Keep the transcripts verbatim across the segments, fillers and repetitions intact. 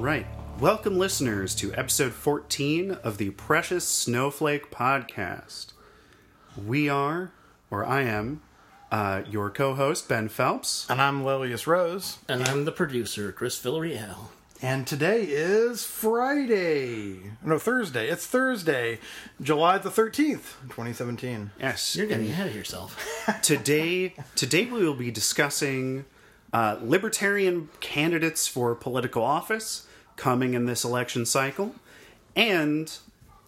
All right. Welcome, listeners, to episode fourteen of the Precious Snowflake Podcast. We are, or I am, uh, your co-host, Ben Phelps. And I'm Lilius Rose. And I'm the producer, Chris Villarreal. And today is Friday. No, Thursday. It's Thursday, July the thirteenth, twenty seventeen. Yes. You're getting ahead of yourself. Today, today we will be discussing uh, libertarian candidates for political office coming in this election cycle, and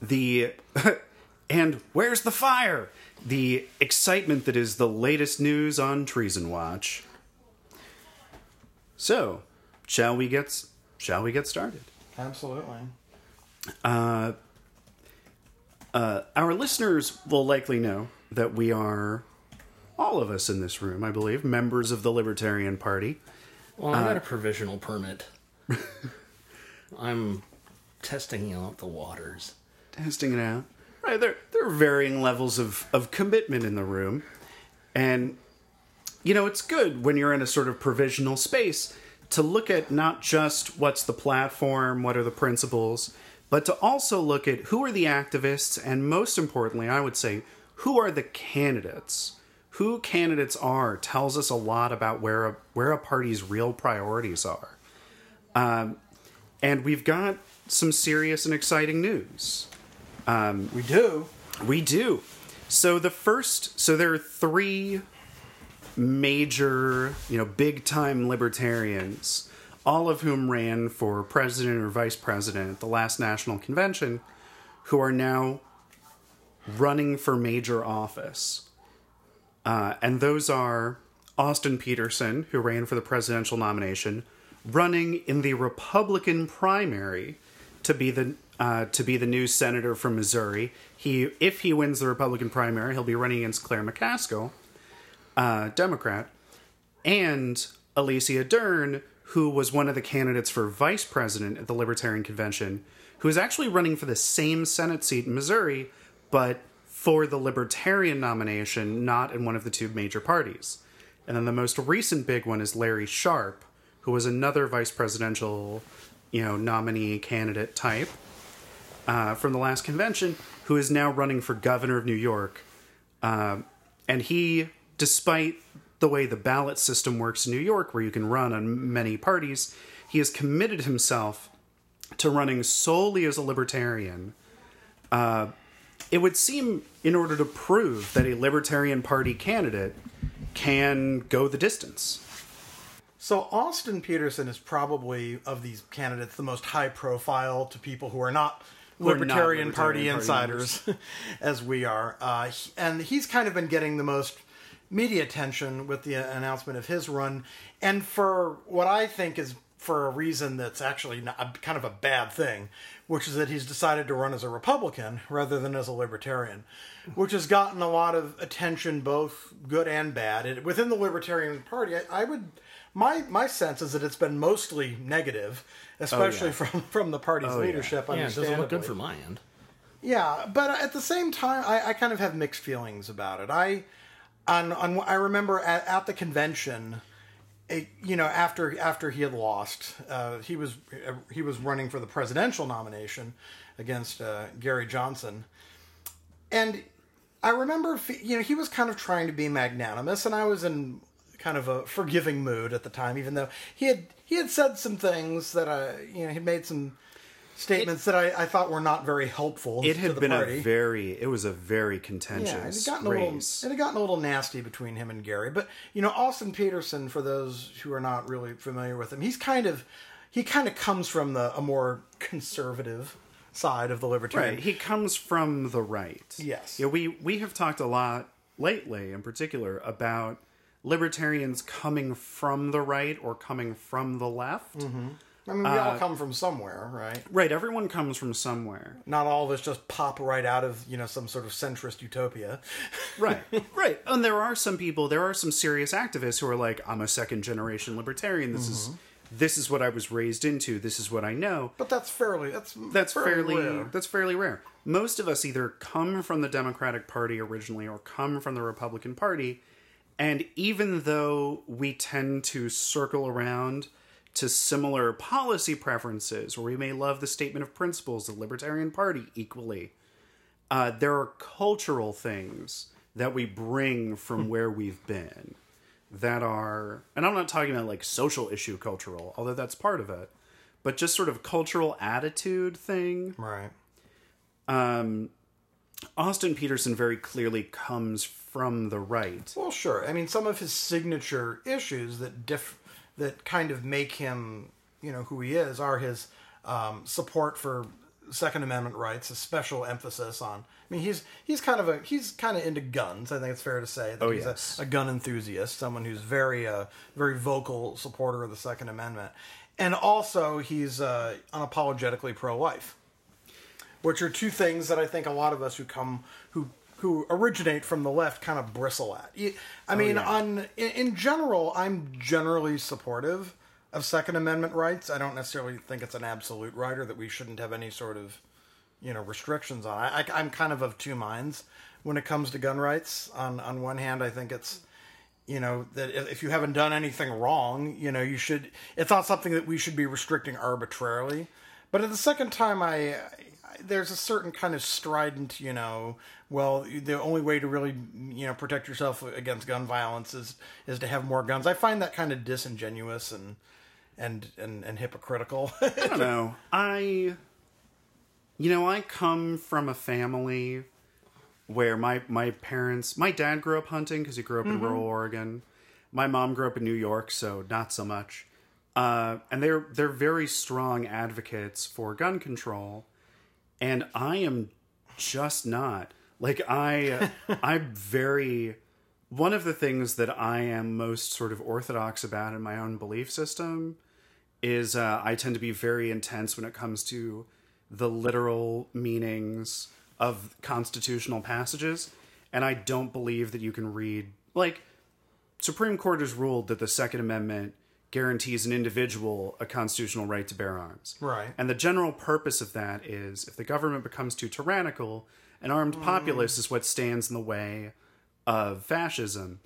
the... and where's the fire? The excitement that is the latest news on Treason Watch. So, shall we get... Shall we get started? Absolutely. Uh, uh, our listeners will likely know that we are, all of us in this room, I believe, members of the Libertarian Party. Well, I got uh, a provisional permit. I'm testing out the waters. Testing it out. Right, there, there are varying levels of, of commitment in the room. And, you know, it's good when you're in a sort of provisional space to look at not just what's the platform, what are the principles, but to also look at who are the activists, and most importantly, I would say, who are the candidates? Who candidates are tells us a lot about where a, where a party's real priorities are. Um, and we've got some serious and exciting news. Um, we do. We do. So the first, so there are three... major, you know, big-time libertarians, all of whom ran for president or vice president at the last national convention, who are now running for major office. Uh, and those are Austin Peterson, who ran for the presidential nomination, running in the Republican primary to be the uh, to be the new senator from Missouri. He, if he wins the Republican primary, he'll be running against Claire McCaskill, Uh, Democrat, and Alicia Dearn, who was one of the candidates for vice president at the Libertarian Convention, who is actually running for the same Senate seat in Missouri, but for the Libertarian nomination, not in one of the two major parties. And then the most recent big one is Larry Sharpe, who was another vice presidential, you know, nominee candidate type uh, from the last convention, who is now running for governor of New York. Uh, and he... Despite the way the ballot system works in New York, where you can run on many parties, he has committed himself to running solely as a libertarian. Uh, it would seem in order to prove that a Libertarian Party candidate can go the distance. So Austin Peterson is probably, of these candidates, the most high profile to people who are not... Libertarian, not libertarian Party, Party insiders, as we are. Uh, and he's kind of been getting the most... media attention with the announcement of his run, and for what I think is for a reason that's actually not, kind of a bad thing, which is that he's decided to run as a Republican rather than as a Libertarian, which has gotten a lot of attention, both good and bad. It, within the Libertarian Party, I, I would my my sense is that it's been mostly negative, especially oh, yeah. from, from the party's oh, leadership. Yeah, yeah, it doesn't look good from my end. Yeah, but at the same time, I, I kind of have mixed feelings about it. I. On, on, I remember at, at the convention, it, you know, after after he had lost, uh, he was he was running for the presidential nomination against uh, Gary Johnson, and I remember, you know, he was kind of trying to be magnanimous, and I was in kind of a forgiving mood at the time, even though he had he had said some things that I, you know, he made some statements it, that I, I thought were not very helpful. It had to the been party. a very, it was a very contentious yeah, it had race. A little, it had gotten a little nasty between him and Gary. But, you know, Austin Peterson, for those who are not really familiar with him, he's kind of, he kind of comes from the a more conservative side of the Libertarian. Right. He comes from the right. Yes. Yeah. We, we have talked a lot lately, in particular, about libertarians coming from the right or coming from the left. Mm-hmm. I mean, we uh, all come from somewhere, right? Right, everyone comes from somewhere. Not all of us just pop right out of, you know, some sort of centrist utopia. Right, right. And there are some people, there are some serious activists who are like, I'm a second-generation libertarian. This mm-hmm. is this is what I was raised into. This is what I know. But that's fairly, that's that's fairly, fairly rare. That's fairly rare. Most of us either come from the Democratic Party originally or come from the Republican Party. And even though we tend to circle around to similar policy preferences, or we may love the statement of principles of the Libertarian Party equally. Uh, there are cultural things that we bring from where we've been that are, and I'm not talking about like social issue cultural, although that's part of it, but just sort of cultural attitude thing. Right. Um, Austin Peterson very clearly comes from the right. Well, sure. I mean, some of his signature issues that diff- that kind of make him, you know, who he is are his um, support for Second Amendment rights, a special emphasis on. I mean, he's he's kind of a he's kind of into guns. I think it's fair to say that oh, he's yes. a, a gun enthusiast, someone who's very uh, very vocal supporter of the Second Amendment, and also he's uh, unapologetically pro-life, which are two things that I think a lot of us who come who who originate from the left kind of bristle at. I mean, oh, yeah. on in, in general, I'm generally supportive of Second Amendment rights. I don't necessarily think it's an absolute right or that we shouldn't have any sort of, you know, restrictions on. I, I, I'm kind of of two minds when it comes to gun rights. On on one hand, I think it's, you know, that if you haven't done anything wrong, you know, you should. It's not something that we should be restricting arbitrarily. But at the second time, I, I there's a certain kind of strident, you know, well, the only way to really, you know, protect yourself against gun violence is is to have more guns. I find that kind of disingenuous and. And, and and hypocritical. I don't know. I, you know, I come from a family where my, my parents, my dad grew up hunting because he grew up mm-hmm. in rural Oregon. My mom grew up in New York, so not so much. Uh, and they're they're very strong advocates for gun control, and I am just not. Like I, I'm very. One of the things that I am most sort of orthodox about in my own belief system is uh, I tend to be very intense when it comes to the literal meanings of constitutional passages. And I don't believe that you can read, like, Supreme Court has ruled that the Second Amendment guarantees an individual a constitutional right to bear arms. Right. And the general purpose of that is if the government becomes too tyrannical, an armed mm. populace is what stands in the way of fascism.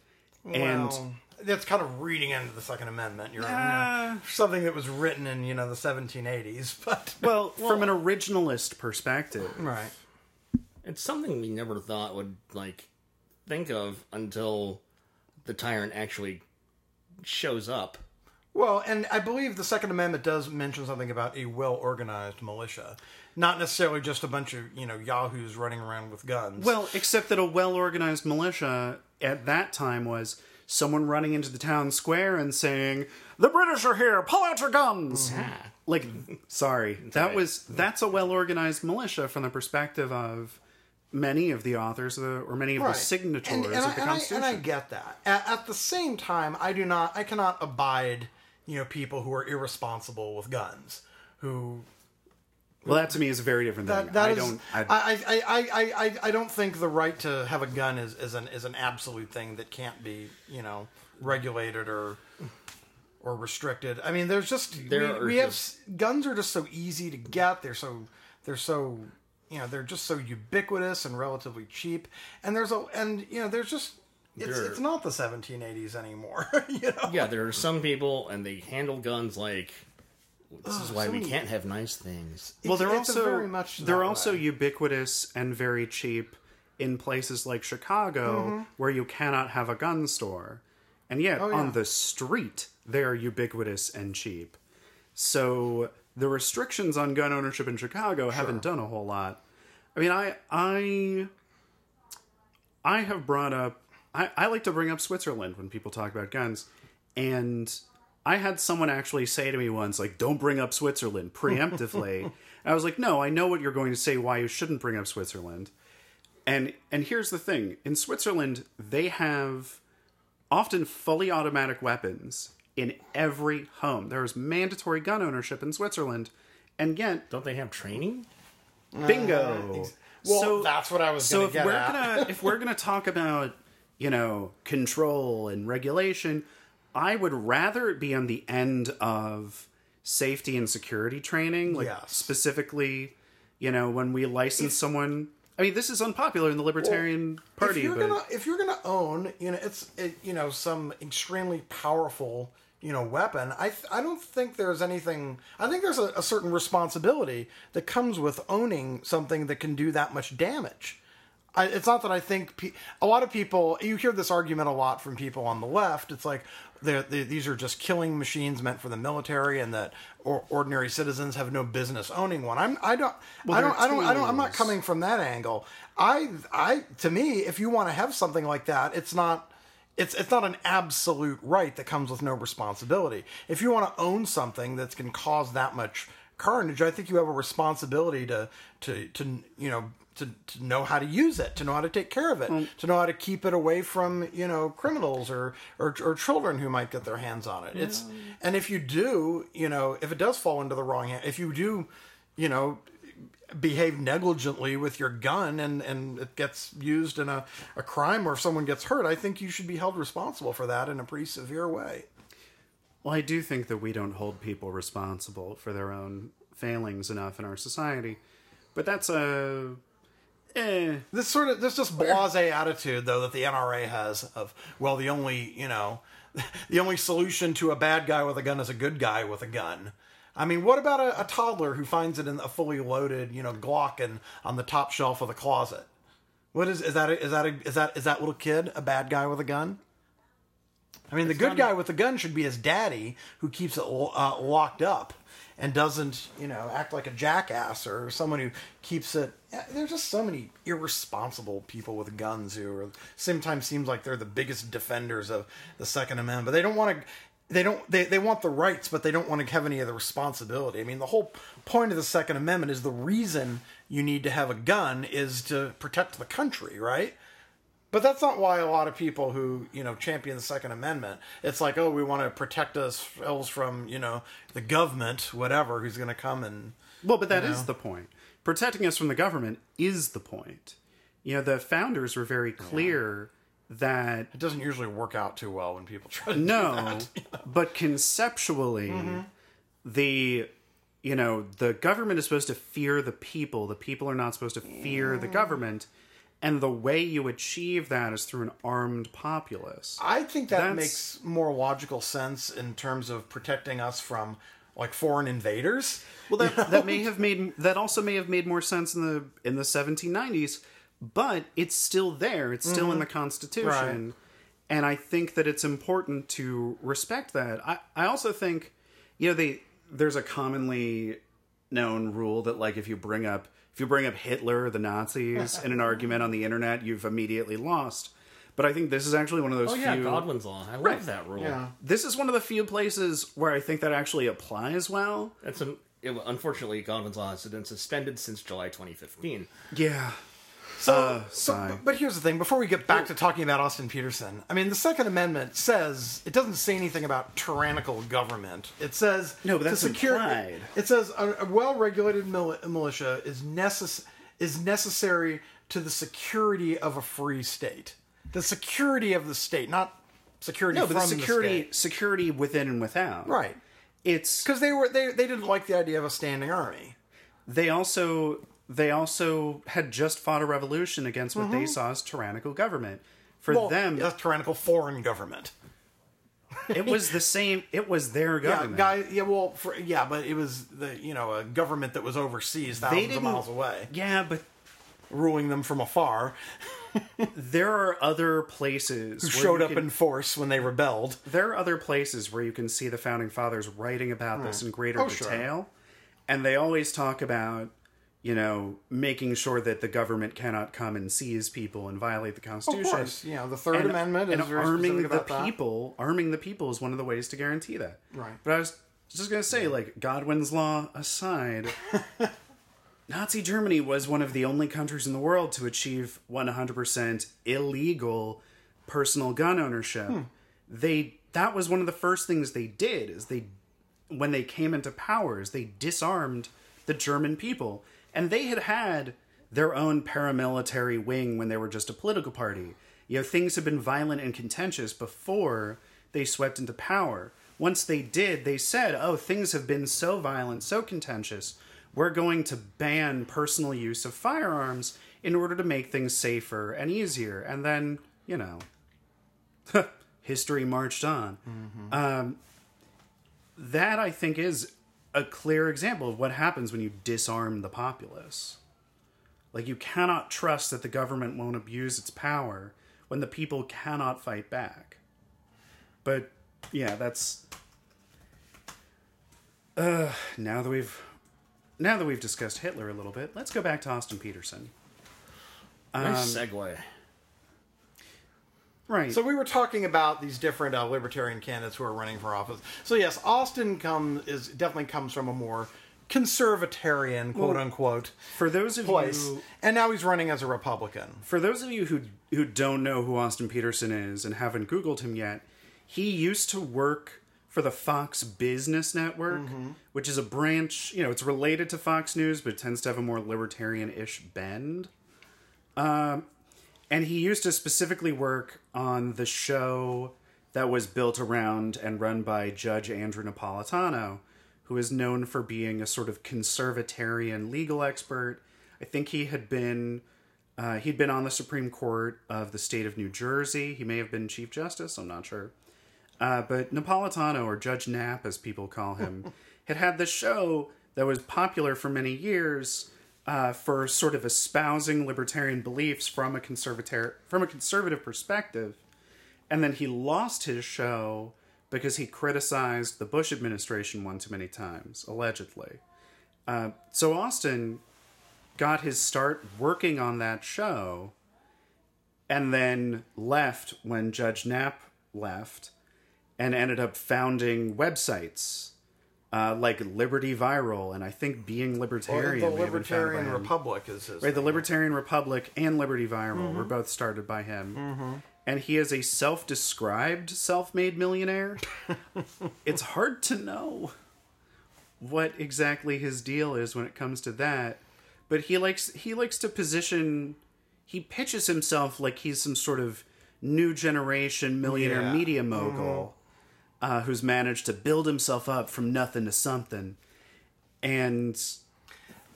And well, that's kind of reading into the Second Amendment. You're uh, right, you know, something that was written in, you know, the seventeen eighties, but well, well from an originalist perspective. Right. It's something we never thought would like think of until the tyrant actually shows up. Well, and I believe the Second Amendment does mention something about a well-organized militia. Not necessarily just a bunch of, you know, yahoos running around with guns. Well, except that a well-organized militia at that time was someone running into the town square and saying, "The British are here! Pull out your guns!" Mm-hmm. Like, sorry. that was That's a well-organized militia from the perspective of many of the authors of the, or many of right. the signatories and, and of I, the and Constitution. I, and I get that. At, at the same time, I do not, I cannot abide... you know, people who are irresponsible with guns, who... Well, that to me is a very different that, thing. That I is, don't... I, I, I, I, I don't think the right to have a gun is, is an is an absolute thing that can't be, you know, regulated or or restricted. I mean, there's just... There we, we have... Guns are just so easy to get. They're so... They're so... You know, they're just so ubiquitous and relatively cheap. And there's a... And, you know, there's just... It's, it's not the seventeen eighties anymore. You know? Yeah, there are some people, and they handle guns like, this Ugh, is why so we many... can't have nice things. Well, it's, they're it's also very much they're also way. ubiquitous and very cheap in places like Chicago, mm-hmm. where you cannot have a gun store. And yet, oh, yeah. on the street, they are ubiquitous and cheap. So the restrictions on gun ownership in Chicago sure. haven't done a whole lot. I mean, I I, I have brought up I, I like to bring up Switzerland when people talk about guns, and I had someone actually say to me once, like, don't bring up Switzerland preemptively. And I was like, no, I know what you're going to say, why you shouldn't bring up Switzerland. And and here's the thing. In Switzerland, they have often fully automatic weapons in every home. There is mandatory gun ownership in Switzerland, and yet... Don't they have training? Bingo! Uh, ex- well, so, that's what I was so going to get at. Gonna, if we're going to talk about... you know, control and regulation, I would rather it be on the end of safety and security training. Like, yes. specifically, you know, when we license if, someone... I mean, this is unpopular in the Libertarian well, Party, if you're but... Gonna, if you're going to own, you know, it's, it, you know, some extremely powerful, you know, weapon. I th- I don't think there's anything. I think there's a, a certain responsibility that comes with owning something that can do that much damage. I, it's not that I think pe- a lot of people. You hear this argument a lot from people on the left. It's like they're, they're, these are just killing machines meant for the military, and that or, ordinary citizens have no business owning one. I'm I don't well, I don't I don't I don't I'm not coming from that angle. I I to me, if you want to have something like that, it's not. It's it's not an absolute right that comes with no responsibility. If you want to own something that can cause that much carnage, I think you have a responsibility to to to you know to, to know how to use it, to know how to take care of it, mm. to know how to keep it away from you know criminals or, or or children who might get their hands on it. Yeah. It's and if you do, you know, if it does fall into the wrong hand, if you do, you know. behave negligently with your gun and, and it gets used in a, a crime or if someone gets hurt, I think you should be held responsible for that in a pretty severe way. Well, I do think that we don't hold people responsible for their own failings enough in our society, but that's a... Eh. This sort of, this just blasé attitude, though, that the N R A has of, well, the only, you know, the only solution to a bad guy with a gun is a good guy with a gun. I mean, what about a, a toddler who finds it in a fully loaded, you know, Glock and on the top shelf of the closet? What is is that? A, is that a, is that is that little kid a bad guy with a gun? I mean, it's the good guy with the gun should be his daddy who keeps it uh, locked up and doesn't, you know, act like a jackass or someone who keeps it. There's just so many irresponsible people with guns who are, sometimes seems like they're the biggest defenders of the Second Amendment, but they don't want to. They don't. They, they want the rights, but they don't want to have any of the responsibility. I mean, the whole point of the Second Amendment is the reason you need to have a gun is to protect the country, right? But that's not why a lot of people who, you know, champion the Second Amendment, it's like, oh, we want to protect ourselves from, you know, the government, whatever, who's going to come and... Well, but that you know. is the point. Protecting us from the government is the point. You know, the founders were very clear... Yeah. That it doesn't usually work out too well when people try to no, do that. You know? But conceptually, mm-hmm. the you know the government is supposed to fear the people. The people are not supposed to fear mm. the government, and the way you achieve that is through an armed populace. I think that That's... makes more logical sense in terms of protecting us from like foreign invaders. Well, that you know? that may have made that also may have made more sense in the in the seventeen nineties. But it's still there. It's still mm-hmm. in the Constitution. Right. And I think that it's important to respect that. I, I also think, you know, they, there's a commonly known rule that, like, if you bring up if you bring up Hitler or the Nazis in an argument on the internet, you've immediately lost. But I think this is actually one of those oh, few... Oh, yeah, Godwin's Law. I love right. that rule. Yeah. This is one of the few places where I think that actually applies well. That's an, it, unfortunately, Godwin's Law has been suspended since July twenty fifteen. Yeah. So, uh, so, but here's the thing. Before we get back to talking about Austin Peterson, I mean, the Second Amendment says it doesn't say anything about tyrannical government. It says no, but that's secure, implied. It says a, a well-regulated mil- militia is necess- is necessary to the security of a free state. The security of the state, not security. No, from but the security, the state. Security within and without. Right. It's because they were they, they didn't like the idea of a standing army. They also. They also had just fought a revolution against what mm-hmm. they saw as tyrannical government. For well, them... a tyrannical foreign government. It was the same... It was their government. Yeah, guy, yeah well, for, yeah, but it was, the you know, a government that was overseas thousands of miles away. Yeah, but... Ruling them from afar. There are other places... Who showed up can, in force when they rebelled. There are other places where you can see the Founding Fathers writing about hmm. this in greater oh, detail. Sure. And they always talk about... You know, making sure that the government cannot come and seize people and violate the Constitution. Of course, you know, the Third and, Amendment is and very arming the about people. That. Arming the people is one of the ways to guarantee that. Right. But I was just going to say, like, Godwin's Law aside, Nazi Germany was one of the only countries in the world to achieve one hundred percent illegal personal gun ownership. Hmm. They that was one of the first things they did is they, when they came into power, is they disarmed the German people. And they had had their own paramilitary wing when they were just a political party. You know, things had been violent and contentious before they swept into power. Once they did, they said, oh, things have been so violent, so contentious, we're going to ban personal use of firearms in order to make things safer and easier. And then, you know, history marched on. Mm-hmm. Um, that, I think, is a clear example of what happens when you disarm the populace. Like, you cannot trust that the government won't abuse its power when the people cannot fight back. But, yeah, that's... Uh, now that we've... Now that we've discussed Hitler a little bit, let's go back to Austin Peterson. Um, nice segue. Right. So we were talking about these different uh, libertarian candidates who are running for office. So yes, Austin comes is definitely comes from a more conservatarian, quote well, unquote, for those of place. You, and now he's running as a Republican. For those of you who who don't know who Austin Peterson is and haven't Googled him yet, he used to work for the Fox Business Network, mm-hmm. which is a branch, you know, it's related to Fox News, but it tends to have a more libertarian-ish bend. Um, and he used to specifically work on the show that was built around and run by Judge Andrew Napolitano, who is known for being a sort of conservatarian legal expert. I think he had been, uh, he'd been on the Supreme Court of the state of New Jersey. He may have been Chief Justice, I'm not sure. Uh, but Napolitano, or Judge Nap, as people call him, had had this show that was popular for many years uh, for sort of espousing libertarian beliefs from a conservatar- from a conservative perspective. And then he lost his show because he criticized the Bush administration one too many times, allegedly. Uh, so Austin got his start working on that show and then left when Judge Nap left. And ended up founding websites uh, like Liberty Viral and I think Being Libertarian. Well, the Libertarian Republic is his. Right, the Libertarian Republic and Liberty Viral mm-hmm. were both started by him. Mm-hmm. And he is a self-described, self-made millionaire. It's hard to know what exactly his deal is when it comes to that. But he likes he likes to position... He pitches himself like he's some sort of new generation millionaire yeah. media mogul. Mm-hmm. Uh, who's managed to build himself up from nothing to something. And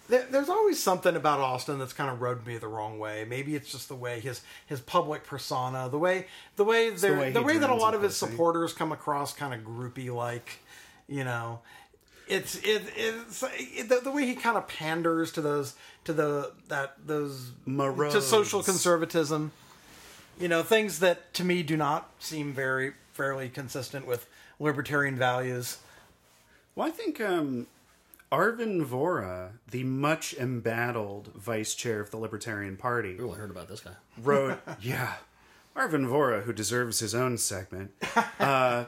there, there's always something about Austin that's kind of rubbed me the wrong way. Maybe it's just the way his his public persona, the way the way the way, the way that a lot of his supporters come across kind of groupie like, you know, it's it it's it, the, the way he kind of panders to those to the that those morose. To social conservatism. You know, things that to me do not seem very fairly consistent with libertarian values. Well, I think um, Arvin Vohra, the much embattled vice chair of the Libertarian Party... Ooh, I heard about this guy. Wrote, yeah. Arvin Vohra, who deserves his own segment, uh,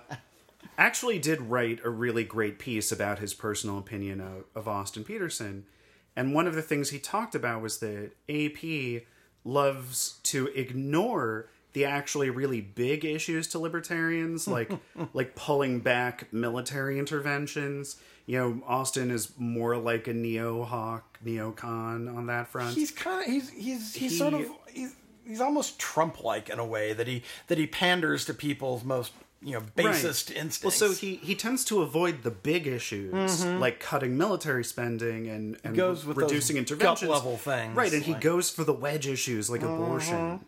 actually did write a really great piece about his personal opinion of, of Austin Peterson. And one of the things he talked about was that A P loves to ignore the actually really big issues to libertarians, like like pulling back military interventions. You know, Austin is more like a neo-hawk, neocon on that front. He's kind of he's he's he's he, sort of he's, he's almost Trump-like in a way that he that he panders to people's most you know basest right. instincts. Well, so he he tends to avoid the big issues mm-hmm. like cutting military spending and and he goes with reducing those interventions, gut level things, right? And like, he goes for the wedge issues like mm-hmm. abortion.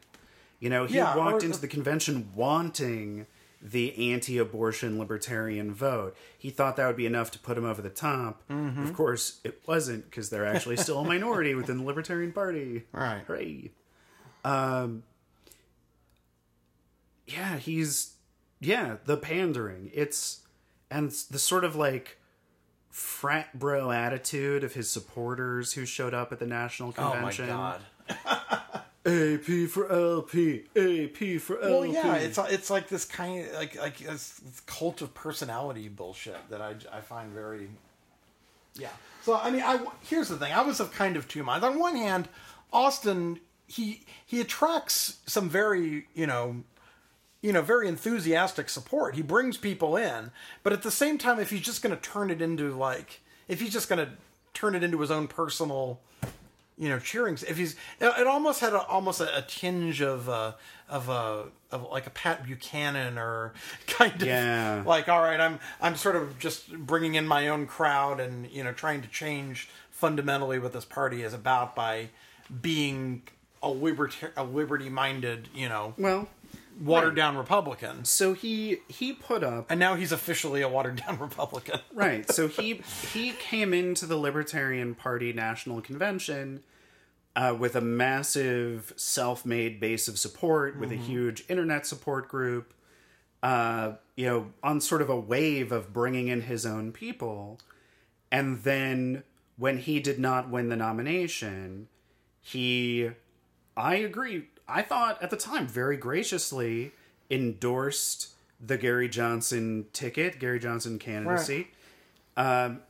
You know, he yeah, walked or, into the convention wanting the anti-abortion libertarian vote. He thought that would be enough to put him over the top. Mm-hmm. Of course, it wasn't, because they're actually still a minority within the Libertarian Party. Right. Hooray. Um, yeah, he's... Yeah, the pandering. It's... And the sort of, like, frat bro attitude of his supporters who showed up at the national convention. Oh, my God. A P for L P, A P for L P. Well, yeah, it's it's like this kind of like like this, this cult of personality bullshit that I, I find very, yeah. So I mean, I here's the thing: I was of kind of two minds. On one hand, Austin he he attracts some very you know, you know very enthusiastic support. He brings people in, but at the same time, if he's just going to turn it into like if he's just going to turn it into his own personal. You know, cheering. If he's, it almost had a, almost a, a tinge of uh, of a of like a Pat Buchanan or kind of yeah. like, all right, I'm I'm sort of just bringing in my own crowd and you know trying to change fundamentally what this party is about by being a liberty a liberty minded you know well watered right. down Republican. So he he put up, and now he's officially a watered down Republican. Right. So he he came into the Libertarian Party National Convention uh, with a massive self-made base of support, mm-hmm. with a huge internet support group. Uh, you know, on sort of a wave of bringing in his own people, and then when he did not win the nomination, he, I agree. I thought at the time, very graciously endorsed the Gary Johnson ticket, Gary Johnson candidacy. Right. Um,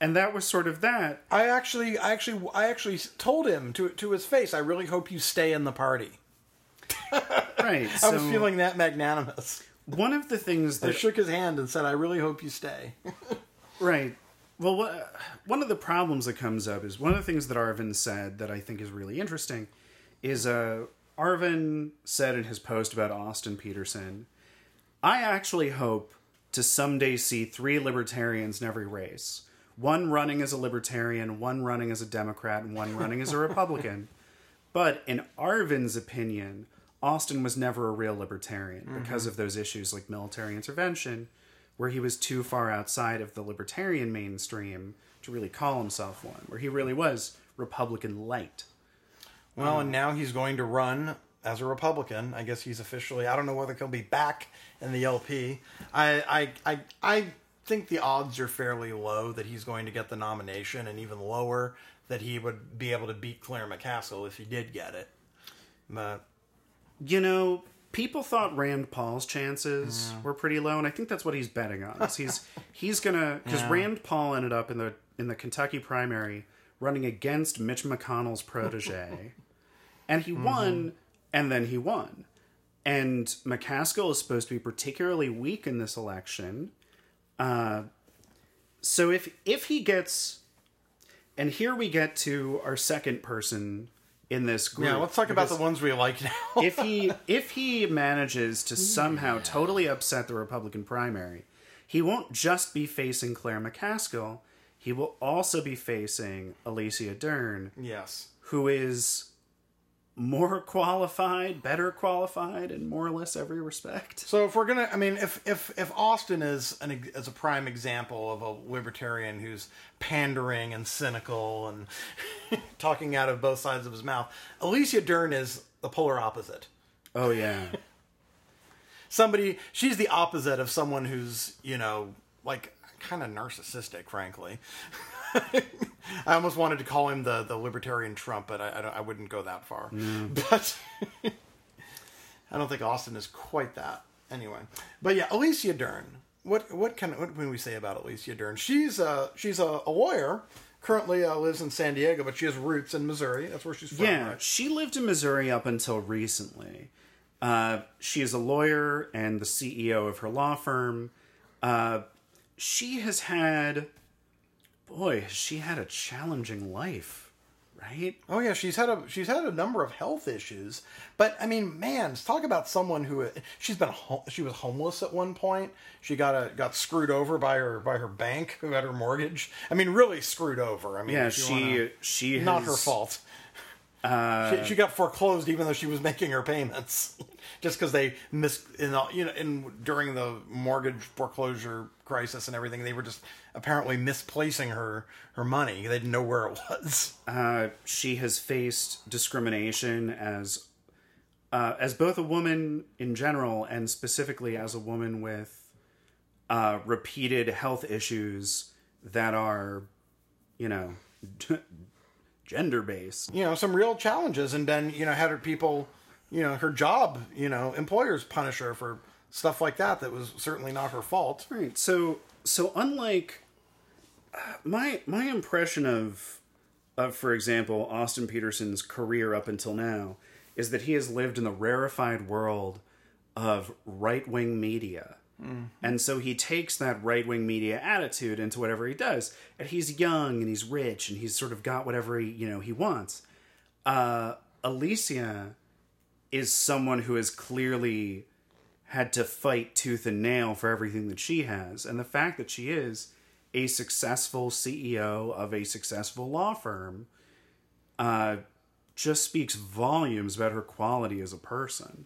and that was sort of that. I actually, I actually, I actually told him to, to his face, I really hope you stay in the party. Right. So I was feeling that magnanimous. One of the things that I shook his hand and said, I really hope you stay. Right. Well, one of the problems that comes up is one of the things that Arvin said that I think is really interesting is, uh, Arvin said in his post about Austin Peterson, I actually hope to someday see three libertarians in every race. One running as a libertarian, one running as a Democrat, and one running as a Republican. But in Arvin's opinion, Austin was never a real libertarian mm-hmm. because of those issues like military intervention, where he was too far outside of the libertarian mainstream to really call himself one, where he really was Republican light. Well, um, and now he's going to run as a Republican. I guess he's officially, I don't know whether he'll be back in the L P. I, I, I, I think the odds are fairly low that he's going to get the nomination, and even lower that he would be able to beat Claire McCaskill if he did get it. But, you know, people thought Rand Paul's chances yeah. were pretty low, and I think that's what he's betting on. He's he's gonna because yeah. Rand Paul ended up in the in the Kentucky primary running against Mitch McConnell's protege, and he mm-hmm. won, and then he won. And McCaskill is supposed to be particularly weak in this election, uh, so if if he gets, and here we get to our second person in this group. Yeah, let's talk about the ones we like now. if he if he manages to somehow totally upset the Republican primary, he won't just be facing Claire McCaskill, he will also be facing Alicia Dearn. Yes. Who is more qualified, better qualified in more or less every respect. So if we're going to, I mean, if if if Austin is an as a prime example of a libertarian who's pandering and cynical and talking out of both sides of his mouth, Alicia Dearn is the polar opposite. Oh yeah. Somebody, she's the opposite of someone who's, you know, like kind of narcissistic, frankly. I almost wanted to call him the, the libertarian Trump, but I I, don't, I wouldn't go that far. Mm. But I don't think Austin is quite that. Anyway, but yeah, Alicia Dearn. What what can what can we say about Alicia Dearn? She's a she's a, a lawyer. Currently uh, lives in San Diego, but she has roots in Missouri. That's where she's from. Yeah, right? She lived in Missouri up until recently. Uh, she is a lawyer and the C E O of her law firm. Uh, she has had. Boy, she had a challenging life, right? Oh yeah, she's had a she's had a number of health issues, but I mean, man, talk about someone who she's been she was homeless at one point. She got a got screwed over by her by her bank who had her mortgage. I mean, really screwed over. I mean, yeah, she she has, not her fault. Uh, she, she got foreclosed even though she was making her payments, just because they missed. In the, you know, in during the mortgage foreclosure crisis and everything, they were just apparently misplacing her her money. They didn't know where it was. Uh, she has faced discrimination as uh, as both a woman in general and specifically as a woman with uh, repeated health issues that are, you know, gender based. You know, some real challenges, and then you know had her people, you know, her job, you know, employers punish her for stuff like that that was certainly not her fault. Right. So so unlike uh, my my impression of of for example Austin Peterson's career up until now is that he has lived in the rarefied world of right-wing media. Mm-hmm. And so he takes that right-wing media attitude into whatever he does. And he's young and he's rich and he's sort of got whatever he, you know, he wants. Uh, Alicia is someone who is clearly had to fight tooth and nail for everything that she has. And the fact that she is a successful C E O of a successful law firm uh, just speaks volumes about her quality as a person.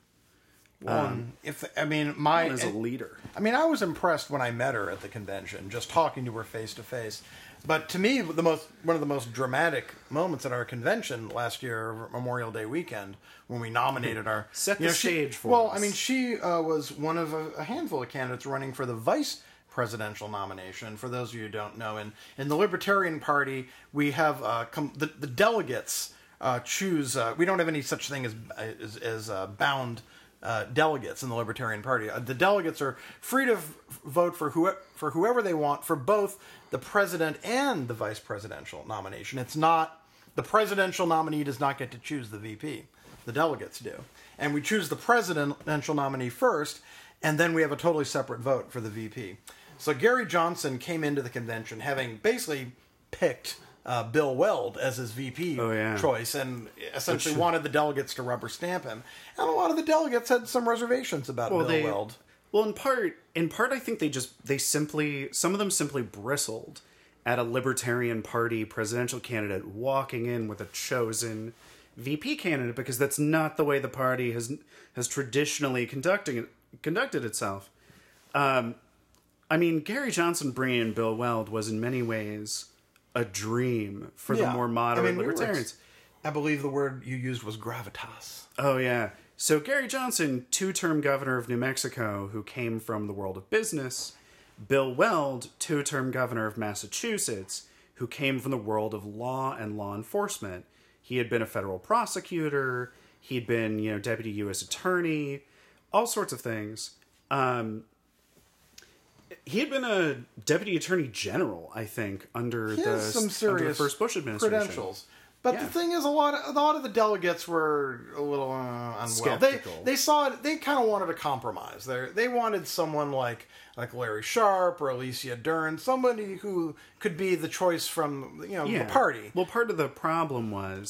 Well, um, if I mean my as a leader, I mean I was impressed when I met her at the convention, just talking to her face to face. But to me, the most one of the most dramatic moments at our convention last year, Memorial Day weekend, when we nominated our set the know, stage she, for. Well, us. I mean, she uh, was one of a, a handful of candidates running for the vice presidential nomination. For those of you who don't know, in in the Libertarian Party, we have uh, com- the the delegates uh, choose. Uh, we don't have any such thing as as, as uh, bound. Uh, delegates in the Libertarian Party. Uh, the delegates are free to f- vote for who- for whoever they want for both the president and the vice presidential nomination. It's not, the presidential nominee does not get to choose the V P. The delegates do. And we choose the presidential nominee first, and then we have a totally separate vote for the V P. So Gary Johnson came into the convention having basically picked Uh, Bill Weld as his V P oh, yeah. choice, and essentially Which, wanted the delegates to rubber stamp him. And a lot of the delegates had some reservations about well, Bill they, Weld. Well, in part, in part, I think they just they simply some of them simply bristled at a Libertarian Party presidential candidate walking in with a chosen V P candidate, because that's not the way the party has has traditionally conducting conducted itself. Um, I mean, Gary Johnson bringing in Bill Weld was in many ways a dream for yeah. the more moderate I mean, libertarians. We were, I believe the word you used was gravitas. Oh, yeah. So Gary Johnson, two-term governor of New Mexico, who came from the world of business. Bill Weld, two-term governor of Massachusetts, who came from the world of law and law enforcement. He had been a federal prosecutor. He'd been, you know, deputy U S attorney. All sorts of things. Um... He had been a deputy attorney general, I think, under, the, some serious under the first Bush administration. Credentials. But yeah. the thing is, a lot of, a lot of the delegates were a little uh, unwell. Skeptical. They, they saw it. They kind of wanted a compromise. They they wanted someone like like Larry Sharpe or Alicia Dearn, somebody who could be the choice from you know yeah. the party. Well, part of the problem was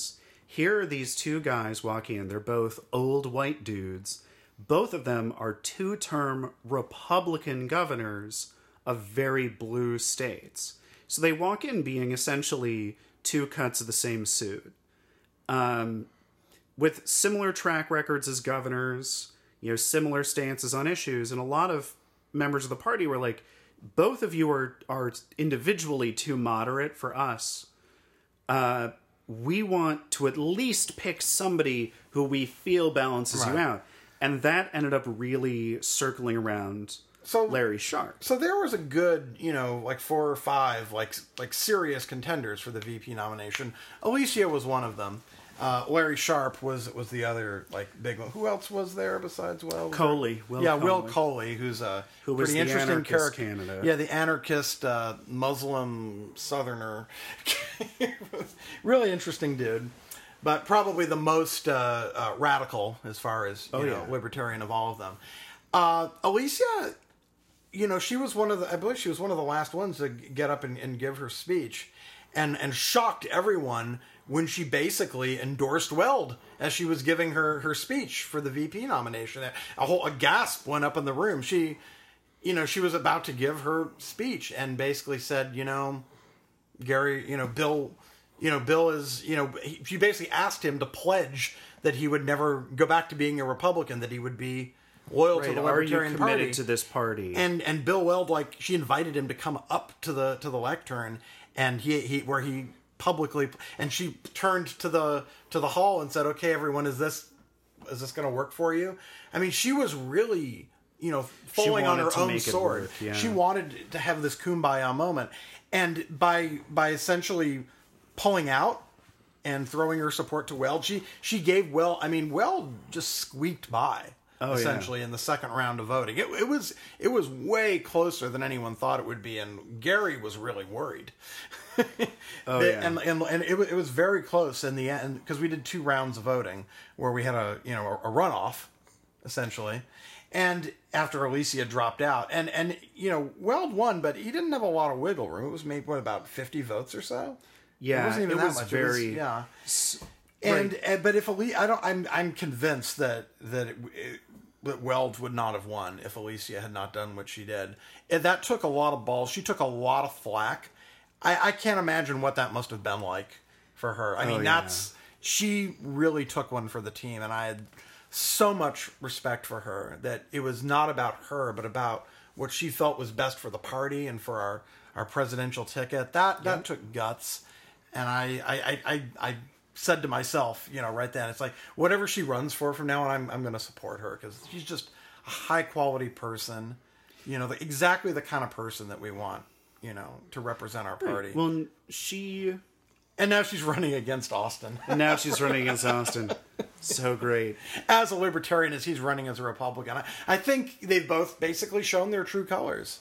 here are these two guys walking in. They're both old white dudes. Both of them are two-term Republican governors of very blue states. So they walk in being essentially two cuts of the same suit. Um, with similar track records as governors, you know, similar stances on issues, and a lot of members of the party were like, both of you are, are individually too moderate for us. Uh, we want to at least pick somebody who we feel balances right. you out. And that ended up really circling around so, Larry Sharpe. So there was a good, you know, like four or five, like like serious contenders for the V P nomination. Alicia was one of them. Uh, Larry Sharpe was was the other like big one. Who else was there besides Will Coley? Will yeah, Coley. Will Coley, who's a who pretty was the interesting character. Candidate. Yeah, the anarchist uh, Muslim Southerner, really interesting dude. But probably the most uh, uh, radical, as far as, you oh, know, yeah. libertarian of all of them. Uh, Alicia, you know, she was one of the, I believe she was one of the last ones to get up and, and give her speech. And, and shocked everyone when she basically endorsed Weld as she was giving her, her speech for the V P nomination. A whole, a gasp went up in the room. She, you know, she was about to give her speech and basically said, you know, Gary, you know, Bill... You know, Bill is, you know, he, she basically asked him to pledge that he would never go back to being a Republican, that he would be loyal right. to the Libertarian Party. Are you committed party. to this party? And and Bill Weld, like, she invited him to come up to the to the lectern, and he he where he publicly and she turned to the to the hall and said, "Okay, everyone, is this is this going to work for you?" I mean, she was really, you know, falling on her own sword. Work, yeah. She wanted to have this kumbaya moment, and by by essentially pulling out and throwing her support to Weld, she she gave Weld. I mean, Weld just squeaked by oh, essentially yeah. in the second round of voting. It, it was it was way closer than anyone thought it would be, and Gary was really worried. oh they, yeah, and and, and it, it was very close in the end because we did two rounds of voting where we had a you know a, a runoff essentially, and after Alicia dropped out, and and you know Weld won, but he didn't have a lot of wiggle room. It was maybe what about fifty votes or so. Yeah, it wasn't even it that was much. Very it was, yeah. And, right. and but if Alicia, I don't, I'm I'm convinced that that, it, it, that Weld would not have won if Alicia had not done what she did. And that took a lot of balls. She took a lot of flack. I, I can't imagine what that must have been like for her. I mean, oh, yeah. that's she really took one for the team, and I had so much respect for her, that it was not about her, but about what she felt was best for the party and for our, our presidential ticket. That that yep. took guts. And I, I, I, I, I said to myself, you know, right then, it's like, whatever she runs for from now on, I'm, I'm going to support her, because she's just a high-quality person, you know, the, exactly the kind of person that we want, you know, to represent our party. Right. Well, she... And now she's running against Austin. And now she's running against Austin. So great. As a libertarian, as he's running as a Republican. I, I think they've both basically shown their true colors.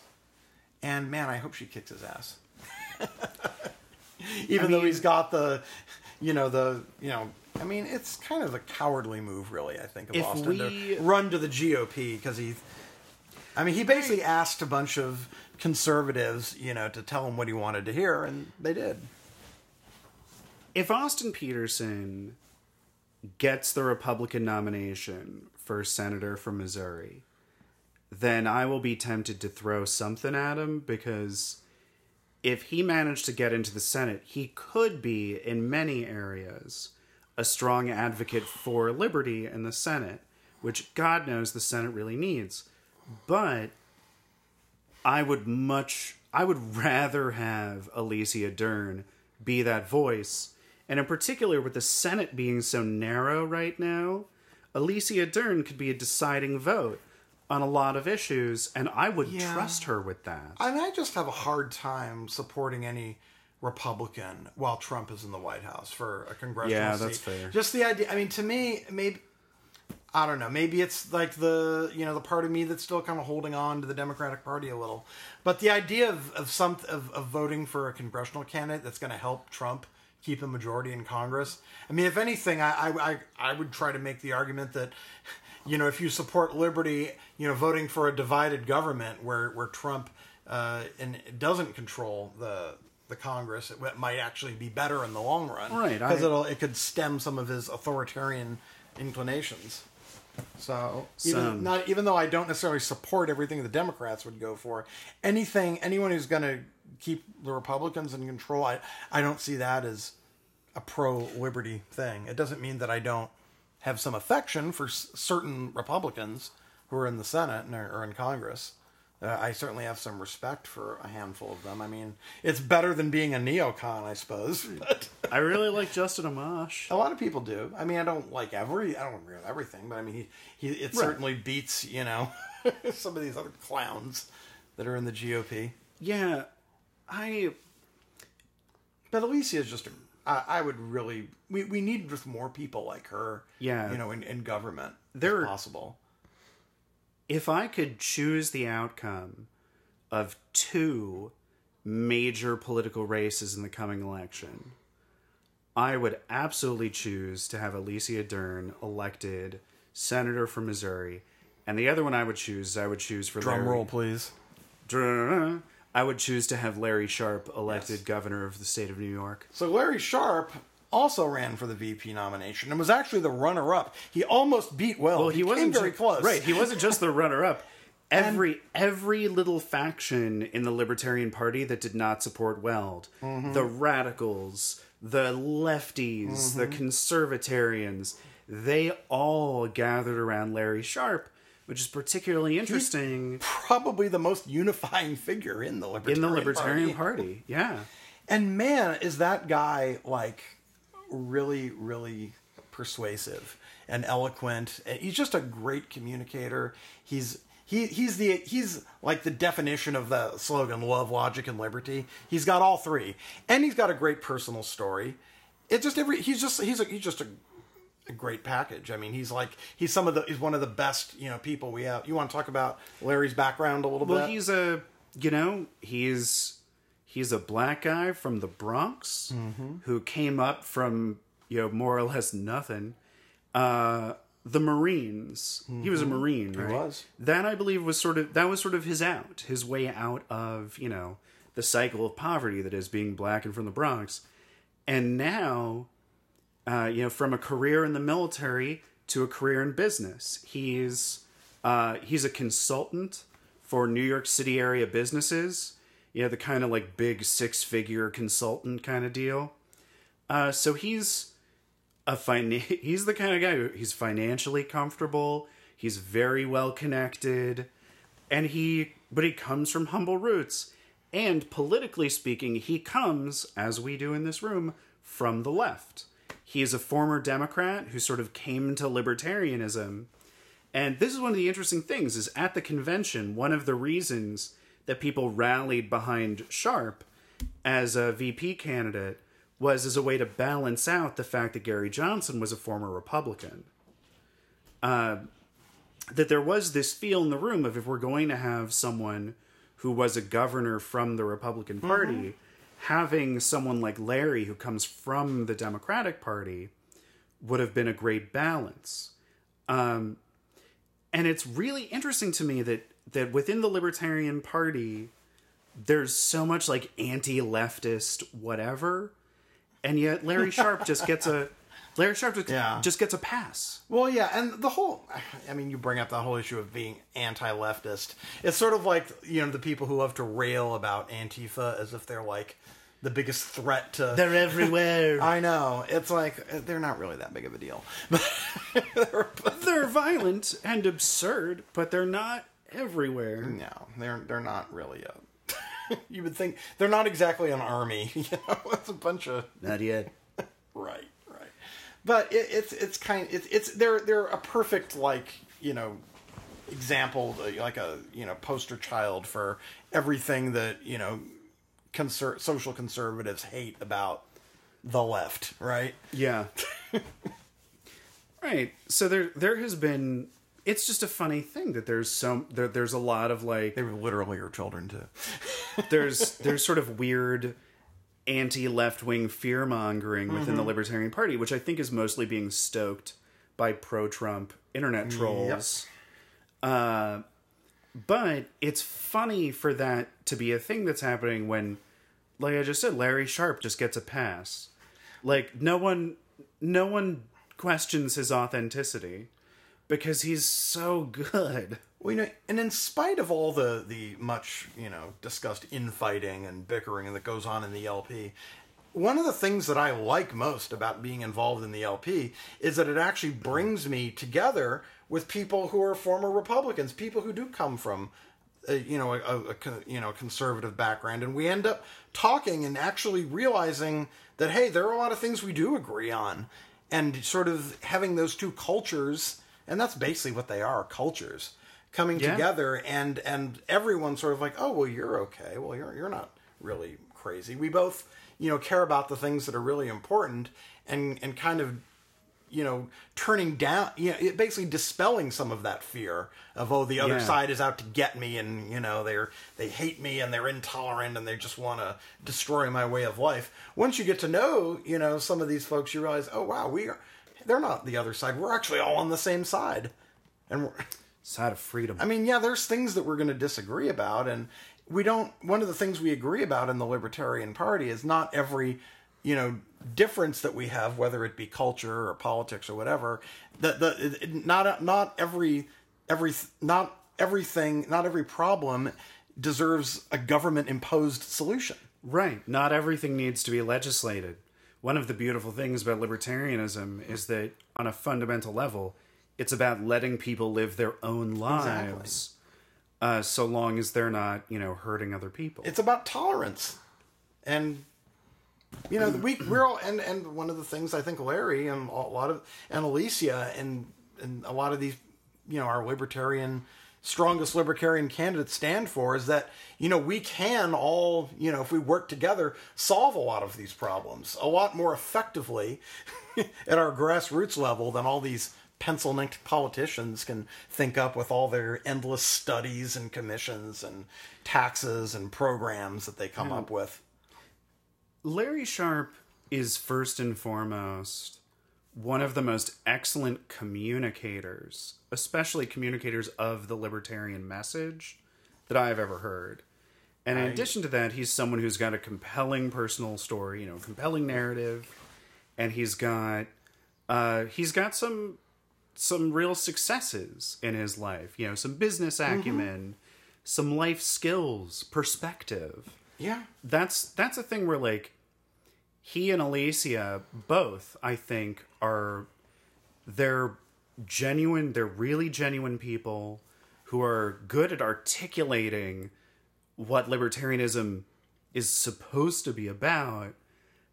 And, man, I hope she kicks his ass. Even I mean, though he's got the, you know, the, you know, I mean, it's kind of a cowardly move, really, I think, of Austin we... to run to the G O P, because he, I mean, he basically asked a bunch of conservatives, you know, to tell him what he wanted to hear, and they did. If Austin Peterson gets the Republican nomination for senator from Missouri, then I will be tempted to throw something at him, because if he managed to get into the Senate, he could be, in many areas, a strong advocate for liberty in the Senate, which God knows the Senate really needs. But I would much, I would rather have Alicia Dearn be that voice. And in particular, with the Senate being so narrow right now, Alicia Dearn could be a deciding vote on a lot of issues, and I would yeah. trust her with that. I mean, I just have a hard time supporting any Republican while Trump is in the White House for a congressional yeah, seat. Yeah, that's fair. Just the idea, I mean, to me, maybe, I don't know, maybe it's like the, you know, the part of me that's still kind of holding on to the Democratic Party a little. But the idea of, of, some, of, of voting for a congressional candidate that's going to help Trump keep a majority in Congress. I mean, if anything, I, I, I would try to make the argument that, you know, if you support liberty, you know, voting for a divided government where, where Trump uh, and doesn't control the the Congress, it, it might actually be better in the long run. Right. Because it'll it could stem some of his authoritarian inclinations. So even, not, even though I don't necessarily support everything the Democrats would go for, anything, anyone who's going to keep the Republicans in control, I, I don't see that as a pro-liberty thing. It doesn't mean that I don't have some affection for s- certain Republicans who are in the Senate and are, or in Congress. Uh, I certainly have some respect for a handful of them. I mean, it's better than being a neocon, I suppose. But I really like Justin Amash. A lot of people do. I mean, I don't like every, I don't agree with everything, but I mean, he, he it right. certainly beats, you know, some of these other clowns that are in the G O P. Yeah, I. But Alicia is just a. I, I would really. We, we need just more people like her. Yeah, you know, in, in government, there if possible. If I could choose the outcome of two major political races in the coming election, I would absolutely choose to have Alicia Dearn elected senator from Missouri, and the other one I would choose. I would choose for drum Larry. roll, please. I would choose to have Larry Sharpe elected yes. governor of the state of New York. So Larry Sharpe also ran for the V P nomination and was actually the runner-up. He almost beat Weld. Well, he, he wasn't came very just, close. Right, he wasn't just the runner-up. Every and, every little faction in the Libertarian Party that did not support Weld, mm-hmm. the radicals, the lefties, mm-hmm. the conservatarians, they all gathered around Larry Sharpe, which is particularly interesting. He's probably the most unifying figure in the Libertarian in the Libertarian Party. Party. Yeah, and man, is that guy like really, really persuasive and eloquent. And he's just a great communicator. He's he he's the he's like the definition of the slogan "Love, Logic, and Liberty." He's got all three, and he's got a great personal story. It's just every he's just he's a, he's just a. A great package. I mean, he's like he's some of the he's one of the best you know people we have. You want to talk about Larry's background a little well, bit? Well, he's a you know he's he's a black guy from the Bronx mm-hmm. who came up from you know more or less nothing. Uh, the Marines. Mm-hmm. He was a Marine. Right? He was. That I believe was sort of that was sort of his out, his way out of you know the cycle of poverty that is being black and from the Bronx, and now. Uh, you know, from a career in the military to a career in business. He's uh, he's a consultant for New York City area businesses. You know, the kind of like big six-figure consultant kind of deal. Uh, so he's a finance. He's the kind of guy who he's financially comfortable. He's very well connected, and he but he comes from humble roots. And politically speaking, he comes, as we do in this room, from the left. He is a former Democrat who sort of came to libertarianism. And this is one of the interesting things, is at the convention, one of the reasons that people rallied behind Sharpe as a V P candidate was as a way to balance out the fact that Gary Johnson was a former Republican. Uh, that there was this feel in the room of, if we're going to have someone who was a governor from the Republican Party, mm-hmm. having someone like Larry, who comes from the Democratic Party, would have been a great balance. Um, and it's really interesting to me that that within the Libertarian Party, there's so much like anti-leftist whatever, and yet Larry Sharpe just gets a Larry Sharpe just, yeah. just gets a pass. Well, yeah, and the whole... I mean, you bring up the whole issue of being anti-leftist. It's sort of like, you know, the people who love to rail about Antifa as if they're, like, the biggest threat to... They're everywhere. I know. It's like, they're not really that big of a deal. they're, they're violent and absurd, but they're not everywhere. No, they're, they're not really a... You would think... They're not exactly an army, you know? It's a bunch of... Not yet. Right. But it, it's it's kind it's it's they're they're a perfect, like, you know, example, like a, you know, poster child for everything that, you know, conser- social conservatives hate about the left, right? Yeah. Right. So there there has been it's just a funny thing that there's some there there's a lot of, like, they were literally your children too. there's there's sort of weird anti-left-wing fear-mongering within mm-hmm. the Libertarian Party, which I think is mostly being stoked by pro-Trump internet trolls. Yep. Uh, but it's funny for that to be a thing that's happening when, like I just said, Larry Sharpe just gets a pass. Like, no one, no one questions his authenticity because he's so good. Well, you know, and in spite of all the, the much, you know, discussed infighting and bickering that goes on in the L P, one of the things that I like most about being involved in the L P is that it actually brings me together with people who are former Republicans, people who do come from, a, you know, a, a you know conservative background, and we end up talking and actually realizing that, hey, there are a lot of things we do agree on, and sort of having those two cultures, and that's basically what they are, cultures. Coming yeah. together, and and everyone's sort of like, oh, well, you're okay. Well, you're you're not really crazy. We both, you know, care about the things that are really important, and and kind of, you know, turning down, you know, it basically dispelling some of that fear of, oh, the other yeah. side is out to get me, and, you know, they're they hate me, and they're intolerant, and they just want to destroy my way of life. Once you get to know, you know, some of these folks, you realize, oh, wow, we are, they're not the other side. We're actually all on the same side, and we're... Side of freedom. I mean, yeah, there's things that we're going to disagree about, and we don't, one of the things we agree about in the Libertarian Party is not every, you know, difference that we have, whether it be culture or politics or whatever, that the not not every every not everything, not every problem deserves a government imposed solution. Right. Not everything needs to be legislated. One of the beautiful things about libertarianism is that on a fundamental level, it's about letting people live their own lives, exactly. uh, so long as they're not, you know, hurting other people. It's about tolerance, and you know, we we're all and, and one of the things I think Larry and a lot of and Alicia and and a lot of these, you know, our libertarian strongest libertarian candidates stand for is that, you know, we can all, you know, if we work together, solve a lot of these problems a lot more effectively at our grassroots level than all these pencil-necked politicians can think up with all their endless studies and commissions and taxes and programs that they come yeah. up with. Larry Sharpe is first and foremost one of the most excellent communicators, especially communicators of the libertarian message, that I've ever heard. And in I... addition to that, he's someone who's got a compelling personal story, you know, compelling narrative, and he's got uh, he's got some. some real successes in his life, you know, some business acumen, mm-hmm. some life skills, perspective. Yeah. That's, that's a thing where, like, he and Alicia both, I think, are, they're genuine, they're really genuine people who are good at articulating what libertarianism is supposed to be about,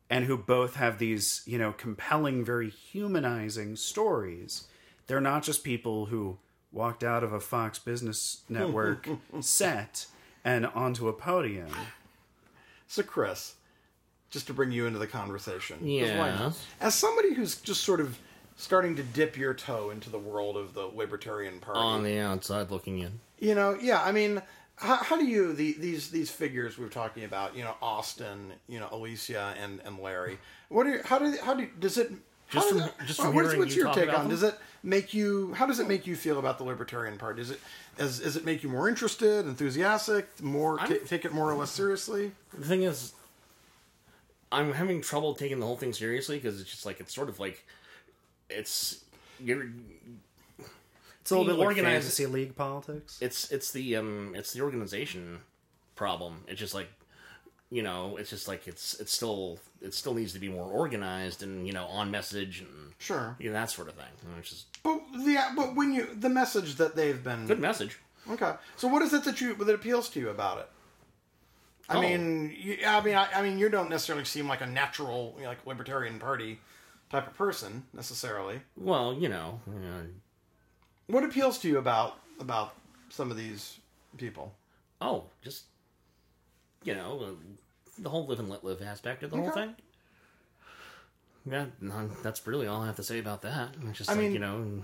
and who both have these, you know, compelling, very humanizing stories. They're not just people who walked out of a Fox Business Network set and onto a podium. So, Chris, just to bring you into the conversation. Yeah. As somebody who's just sort of starting to dip your toe into the world of the Libertarian Party. On the outside looking in. You know, yeah, I mean, how, how do you, the, these these figures we're talking about, you know, Austin, you know, Alicia, and, and Larry, what are, how do, how do, does it, Just from, that, just from well, hearing what's, what's you your talk take about on? Them? Does it make you? How does it make you feel about the Libertarian Party? Is it, as, does it make you more interested, enthusiastic, more t- take it more or less seriously? The thing is, I'm having trouble taking the whole thing seriously because it's just like it's sort of like it's you're. It's a little bit like fantasy league politics. It's it's the um it's the organization problem. It's just like. You know, it's just like it's it's still it still needs to be more organized and, you know, on message and sure, you know, that sort of thing. Which is but the but when you the message that they've been good message. Okay, so what is it that you that appeals to you about it? I oh. mean, you, I mean, I, I mean, you don't necessarily seem like a natural, you know, like Libertarian Party type of person necessarily. Well, you know, you know, what appeals to you about about some of these people? Oh, just. You know, the whole live and let live aspect of the okay. whole thing. Yeah, that's really all I have to say about that. It's just I like, mean, you know...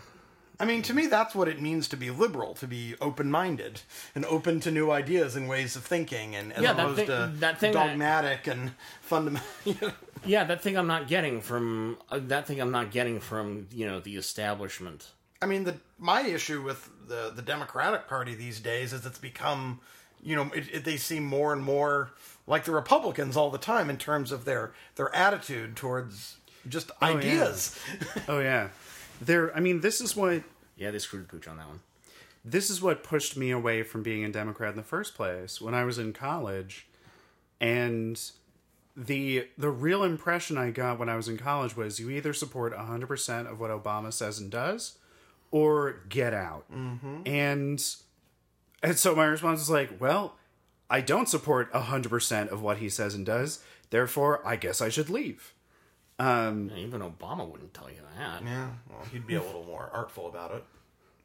I mean, to me, that's what it means to be liberal, to be open-minded and open to new ideas and ways of thinking, and as yeah, opposed thing, to that thing dogmatic that, and fundamental... You know. Yeah, that thing I'm not getting from... Uh, that thing I'm not getting from, you know, the establishment. I mean, the my issue with the, the Democratic Party these days is it's become... You know, it, it, they seem more and more like the Republicans all the time in terms of their, their attitude towards just oh, ideas. Yeah. oh, yeah. They're, I mean, this is what... Yeah, they screwed pooch on that one. This is what pushed me away from being a Democrat in the first place when I was in college. And the the real impression I got when I was in college was you either support one hundred percent of what Obama says and does or get out. Mm-hmm. And... And so my response is like, well, I don't support one hundred percent of what he says and does. Therefore, I guess I should leave. Um, yeah, even Obama wouldn't tell you that. Yeah, well, he'd be a little more artful about it.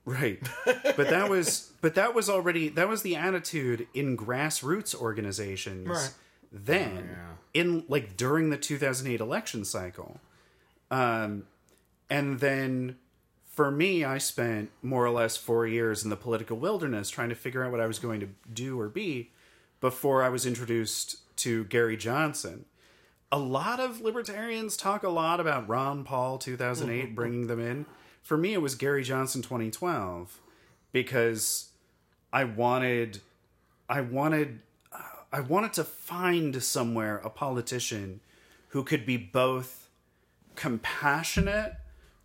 Right. But that was but that was already, that was the attitude in grassroots organizations right. then, oh, yeah. in like during the two thousand eight election cycle. Um, and then... For me, I spent more or less four years in the political wilderness trying to figure out what I was going to do or be before I was introduced to Gary Johnson. A lot of libertarians talk a lot about Ron Paul two thousand eight bringing them in. For me, it was Gary Johnson twenty twelve because I wanted, I wanted, I wanted to find somewhere a politician who could be both compassionate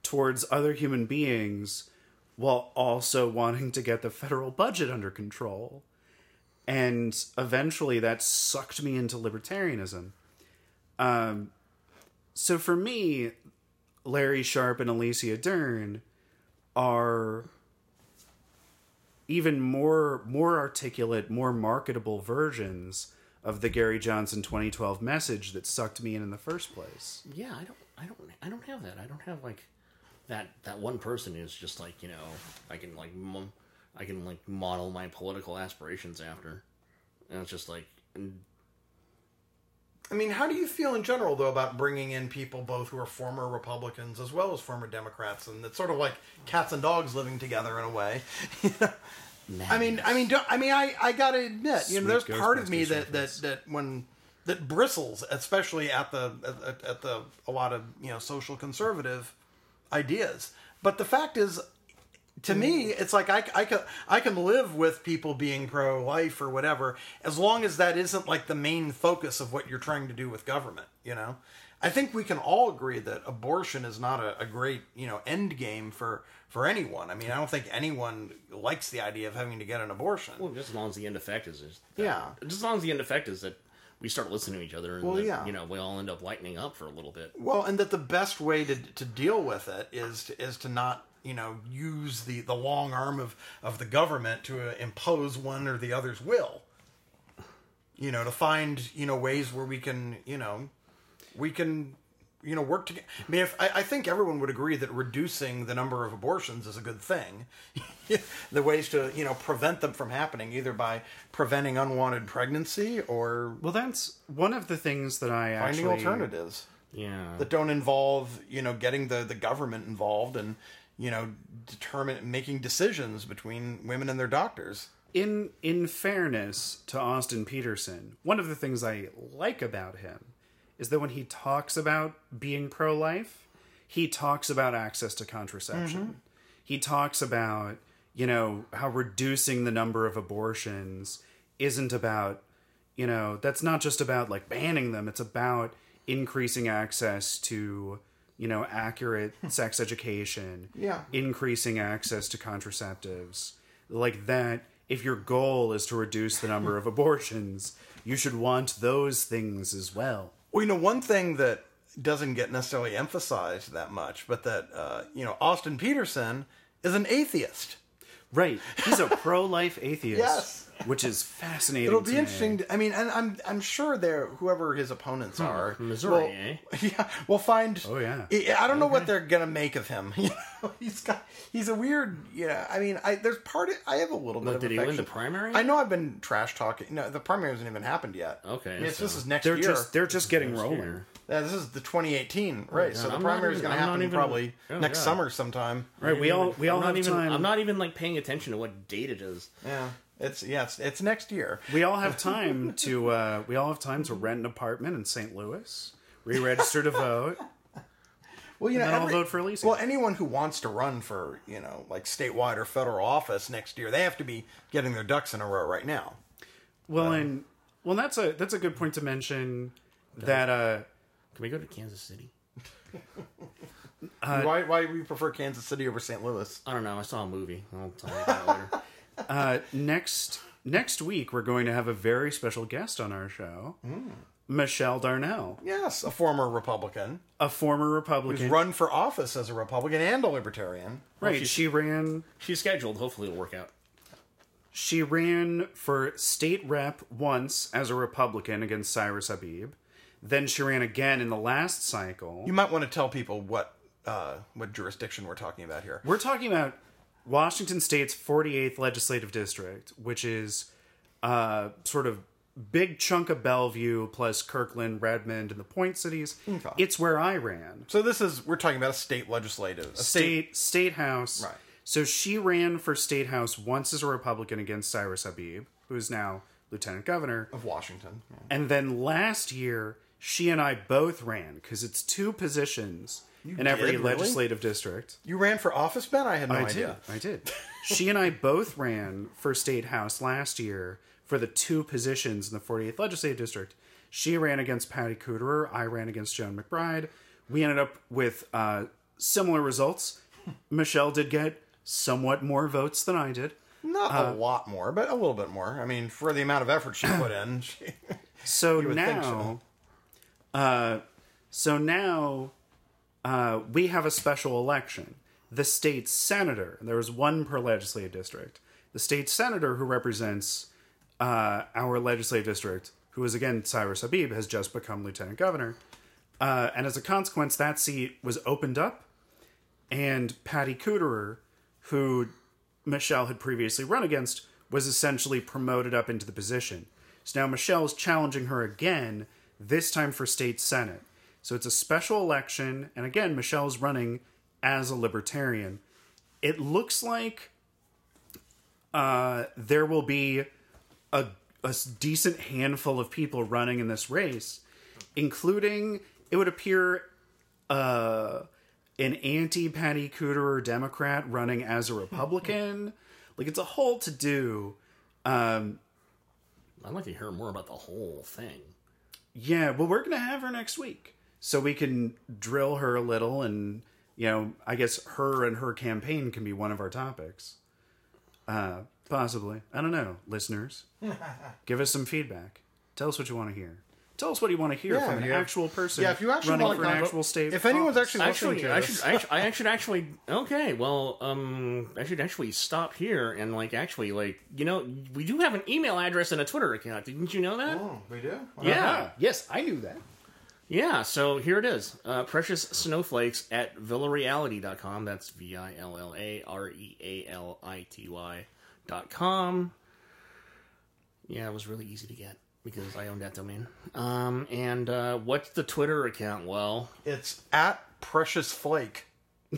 towards other human beings while also wanting to get the federal budget under control. And eventually that sucked me into libertarianism. Um, so for me, Larry Sharpe and Alicia Dearn are even more, more articulate, more marketable versions of the Gary Johnson twenty twelve message that sucked me in in the first place. Yeah, I don't, I don't, I don't have that. I don't have like... That that one person is just like, you know, I can like mo- I can like model my political aspirations after, and it's just like. And... I mean, how do you feel in general though about bringing in people both who are former Republicans as well as former Democrats, and it's sort of like cats and dogs living together in a way. You know? Nice. I mean, I mean, don't, I mean, I, I gotta admit, Sweet you know, there's part of me that, that that when. that bristles, especially at the at, at the a lot of you know social conservative. Ideas, but the fact is, to me, it's like I, I can I can live with people being pro-life or whatever, as long as that isn't like the main focus of what you're trying to do with government. You know, I think we can all agree that abortion is not a, a great you know end game for for anyone. I mean, I don't think anyone likes the idea of having to get an abortion. Well, just as long as the end effect is, is that, yeah, just as long as the end effect is that we start listening to each other, and well, then, yeah. you know, we all end up lightening up for a little bit. Well, and that the best way to to deal with it is to, is to not, you know, use the, the long arm of, of the government to uh, impose one or the other's will. You know, to find, you know, ways where we can, you know, we can, you know, work together. I mean, if, I, I think everyone would agree that reducing the number of abortions is a good thing. The ways to, you know, prevent them from happening, either by preventing unwanted pregnancy or... Well, that's one of the things that I actually... Finding alternatives. Yeah. That don't involve, you know, getting the, the government involved and, you know, determine making decisions between women and their doctors. In in fairness to Austin Peterson, one of the things I like about him is that when he talks about being pro-life, he talks about access to contraception. Mm-hmm. He talks about, you know, how reducing the number of abortions isn't about, you know, that's not just about, like, banning them. It's about increasing access to, you know, accurate sex education. Yeah. Increasing access to contraceptives. Like that... If your goal is to reduce the number of abortions, you should want those things as well. Well, you know, one thing that doesn't get necessarily emphasized that much, but that, uh, you know, Austin Peterson is an atheist. Right. He's a pro-life atheist. Yes. Which is fascinating. It'll be to interesting. To, I mean, and I'm I'm sure they're whoever his opponents are, hmm, Missouri, will, eh? Yeah, we'll find. Oh yeah. I don't know okay. what they're gonna make of him. You know, he's got he's a weird. You know, I mean, I there's part of, I have a little bit. Look, of did affection. He win the primary? I know I've been trash talking. No, the primary hasn't even happened yet. Okay. Yes, so this is next they're year. Just, they're just getting rolling. Year. Yeah, this is the twenty eighteen race, right, so the primary is going to happen even, probably oh, next God. summer sometime. Right, we all we all have even, time. I'm not even like paying attention to what date it is. Yeah, it's yeah, it's, it's next year. We all have time to uh, we all have time to rent an apartment in Saint Louis, re-register to vote. Well, you know, and then every, I'll vote for Alicia. Well, anyone who wants to run for, you know, like statewide or federal office next year, they have to be getting their ducks in a row right now. Well, um, and well, that's a that's a good point to mention that. Uh, Can we go to Kansas City? uh, why why do you prefer Kansas City over Saint Louis? I don't know. I saw a movie. I'll tell you about later. Uh, next, next week, we're going to have a very special guest on our show. Mm. Michelle Darnell. Yes, a former Republican. A former Republican. Who's run for office as a Republican and a Libertarian. Right. Well, she ran... She's scheduled. Hopefully it'll work out. She ran for state rep once as a Republican against Cyrus Habib. Then she ran again in the last cycle. You might want to tell people what uh, what jurisdiction we're talking about here. We're talking about Washington State's forty-eighth legislative district, which is uh, sort of big chunk of Bellevue plus Kirkland, Redmond, and the Point Cities. Okay. It's where I ran. So this is we're talking about a state legislative, a state, state state house. Right. So she ran for state house once as a Republican against Cyrus Habib, who is now lieutenant governor of Washington. Yeah. And then last year. She and I both ran, because it's two positions you in did, every really? legislative district. You ran for office, Ben? I had no I idea. Did. I did. She and I both ran for State House last year for the two positions in the forty-eighth legislative district. She ran against Patty Kuderer. I ran against Joan McBride. We ended up with uh, similar results. Michelle did get somewhat more votes than I did. Not uh, a lot more, but a little bit more. I mean, for the amount of effort she put in. She, so you would now... Think so. Uh, so now uh, we have a special election. The state senator, and there was one per legislative district, the state senator who represents uh, our legislative district, who is again Cyrus Habib, has just become lieutenant governor. Uh, and as a consequence, that seat was opened up, and Patty Kuderer, who Michelle had previously run against, was essentially promoted up into the position. So now Michelle is challenging her again, this time for state senate. So it's a special election, and again, Michelle's running as a libertarian. It looks like uh, there will be a, a decent handful of people running in this race, including, it would appear, uh, an anti-Patty Kuderer Democrat running as a Republican. Like, it's a whole to-do. Um, I'd like to hear more about the whole thing. Yeah, well, we're going to have her next week, so we can drill her a little, and, you know, I guess her and her campaign can be one of our topics. Uh, possibly. I don't know, listeners. Give us some feedback. Tell us what you want to hear. Tell us what you want to hear yeah, from an yeah. actual person. Yeah, if you actually running want to for an actual state, if anyone's office. actually listening actually, to I should, I should actually. Okay, well, um, I should actually stop here and like actually like you know we do have an email address and a Twitter account. Didn't you know that? Oh, we do. Wow. Yeah. Yes, I knew that. Yeah. So here it is: uh, Precious Snowflakes at villareality dot com. That's V I L L A R E A L I T Y dot com. Yeah, it was really easy to get. Because I own that domain. Um, and uh, what's the Twitter account? Well, it's at Precious Flake.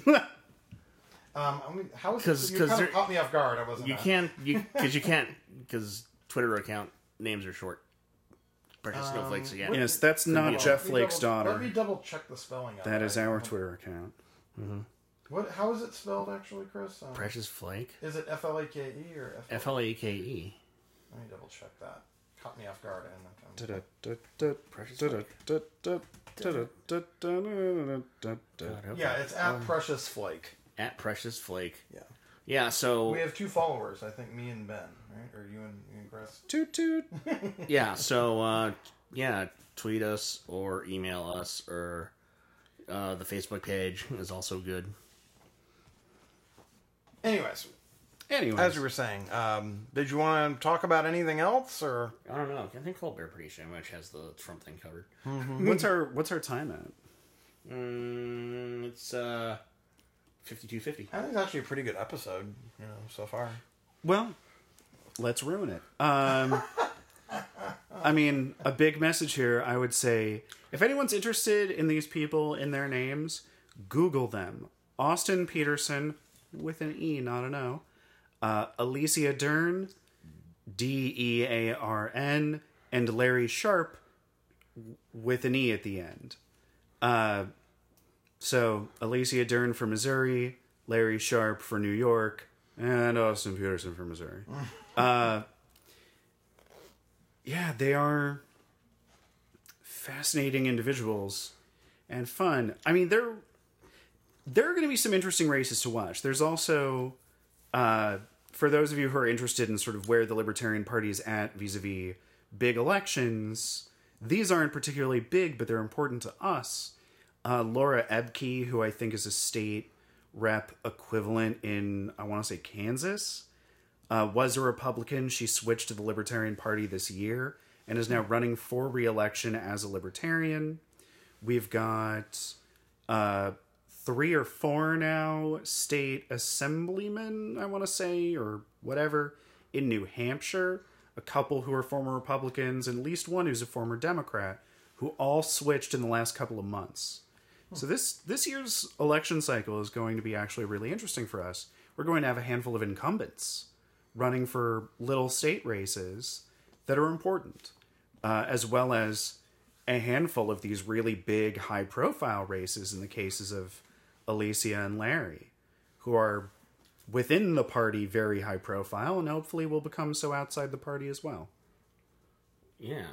um, I mean, how is Cause, it? You kind of caught me off guard. I wasn't. You at. can't. You because you can't because Twitter account names are short. Precious um, Snowflakes again. Yes, that's not double, Jeff Flake's double, daughter. Let me double check the spelling. That is our Twitter account. Mm-hmm. What? How is it spelled actually, Chris? Um, Precious Flake. Is it F L A K E or F L A K E? Let me double check that. Caught me off guard. Yeah, it's at Precious Flake. At Precious Flake. Yeah. Yeah, so... We have two followers, I think, me and Ben, right? Or you and, you and Chris. Toot toot. Yeah, so, uh, yeah, tweet us or email us or uh, the Facebook page is also good. Anyways... Anyways. As we were saying, um, did you want to talk about anything else, or I don't know? I think Colbert pretty much has the Trump thing covered. Mm-hmm. What's our What's our time at? Mm, it's uh, fifty-two fifty. I think it's actually a pretty good episode, you know, so far. Well, let's ruin it. Um, I mean, a big message here. I would say, if anyone's interested in these people in their names, Google them. Austin Peterson with an E, not an O. Uh, Alicia Dearn, D E A R N, and Larry Sharpe with an E at the end. Uh, so, Alicia Dearn for Missouri, Larry Sharpe for New York, and Austin Peterson for Missouri. Uh, yeah, they are fascinating individuals and fun. I mean, there, there are going to be some interesting races to watch. There's also... Uh, for those of you who are interested in sort of where the Libertarian Party is at vis-a-vis big elections, these aren't particularly big, but they're important to us. Uh, Laura Ebke, who I think is a state rep equivalent in, I want to say Kansas, uh, was a Republican. She switched to the Libertarian Party this year and is now running for re-election as a Libertarian. We've got... Uh, Three or four now state assemblymen, I want to say, or whatever, in New Hampshire. A couple who are former Republicans, and at least one who's a former Democrat, who all switched in the last couple of months. Hmm. So this this year's election cycle is going to be actually really interesting for us. We're going to have a handful of incumbents running for little state races that are important, uh, as well as a handful of these really big, high-profile races in the cases of Alicia and Larry, who are within the party very high profile and hopefully will become so outside the party as well. Yeah,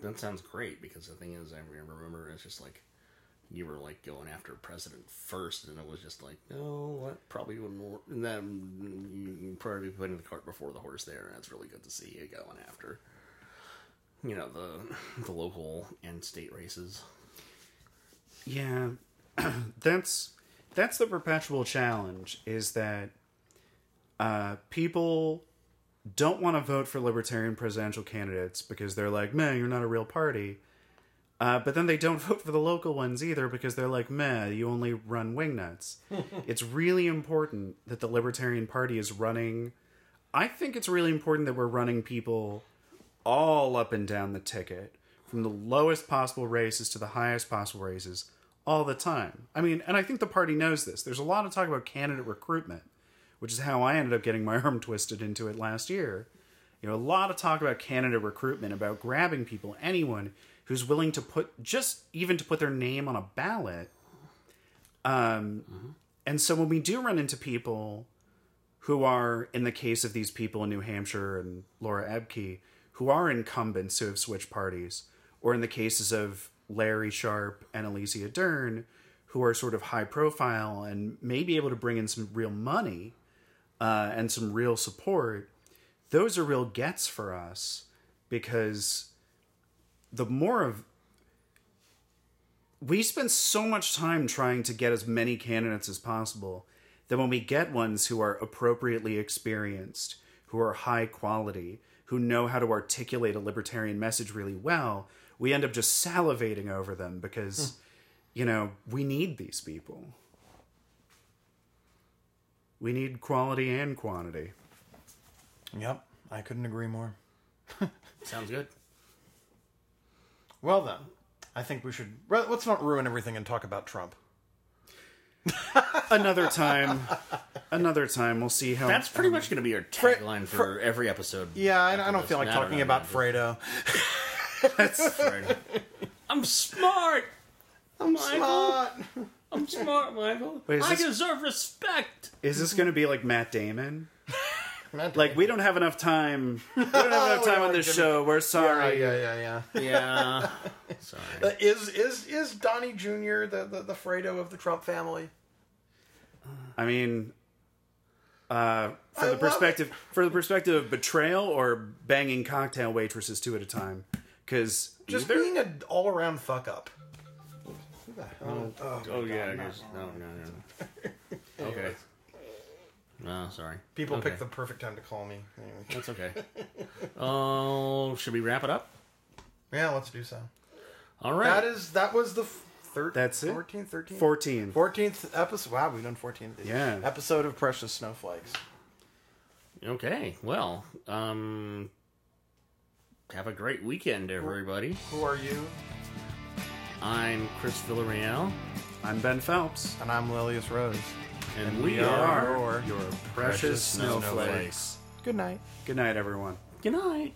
that sounds great, because the thing is, I remember it's just like you were like going after president first, and it was just like, no, what? Probably wouldn't work. And then you probably putting the cart before the horse there, and it's really good to see you going after, you know, the the local and state races. Yeah. that's that's the perpetual challenge, is that uh, people don't want to vote for Libertarian presidential candidates because they're like, meh, you're not a real party. Uh, but then they don't vote for the local ones either because they're like, meh, you only run wingnuts. It's really important that the Libertarian Party is running... I think it's really important that we're running people all up and down the ticket, from the lowest possible races to the highest possible races, all the time. I mean, and I think the party knows this. There's a lot of talk about candidate recruitment, which is how I ended up getting my arm twisted into it last year. You know, a lot of talk about candidate recruitment, about grabbing people, anyone who's willing to put, just even to put their name on a ballot. Um, mm-hmm. And so when we do run into people who are, in the case of these people in New Hampshire and Laura Ebke, who are incumbents who have switched parties, or in the cases of Larry Sharpe and Alicia Dearn, who are sort of high profile and may be able to bring in some real money uh, and some real support, those are real gets for us, because the more of... We spend so much time trying to get as many candidates as possible that when we get ones who are appropriately experienced, who are high quality, who know how to articulate a libertarian message really well, we end up just salivating over them because, hmm. you know, we need these people. We need quality and quantity. Yep, I couldn't agree more. Sounds good. Well, then, I think we should... Let's not ruin everything and talk about Trump. Another time. Another time. We'll see how... That's pretty um, much going to be our tagline for, for every episode. Yeah, I, I don't this. feel like no, talking about Fredo. That's Fredo. I'm smart! I'm Michael. smart! I'm smart, Michael. Wait, I this, deserve respect! Is this going to be like Matt Damon? Like, we don't have enough time. We don't have enough time on this show. We're sorry. Yeah, yeah, yeah. Yeah. yeah. Sorry. Uh, is is is Donnie Junior the, the, the Fredo of the Trump family? I mean, uh, from the perspective from the perspective of betrayal or banging cocktail waitresses two at a time, because just either... being an all around fuck up. Oh, oh, oh yeah. God, no, no, no. no. Okay. Oh, sorry. People okay. pick the perfect time to call me. Anyway. That's okay. Oh, uh, should we wrap it up? Yeah, let's do so. All right. That is that was the third. That's it. Fourteenth, thirteenth, fourteenth, fourteenth episode. Wow, we've done fourteenth. Yeah. Episode of Precious Snowflakes. Okay. Well, um, have a great weekend, everybody. Who are you? I'm Chris Villarreal. I'm Ben Phelps, and I'm Lilius Rose. And, and we, we are, are your precious, precious snowflakes. snowflakes. Good night. Good night, everyone. Good night.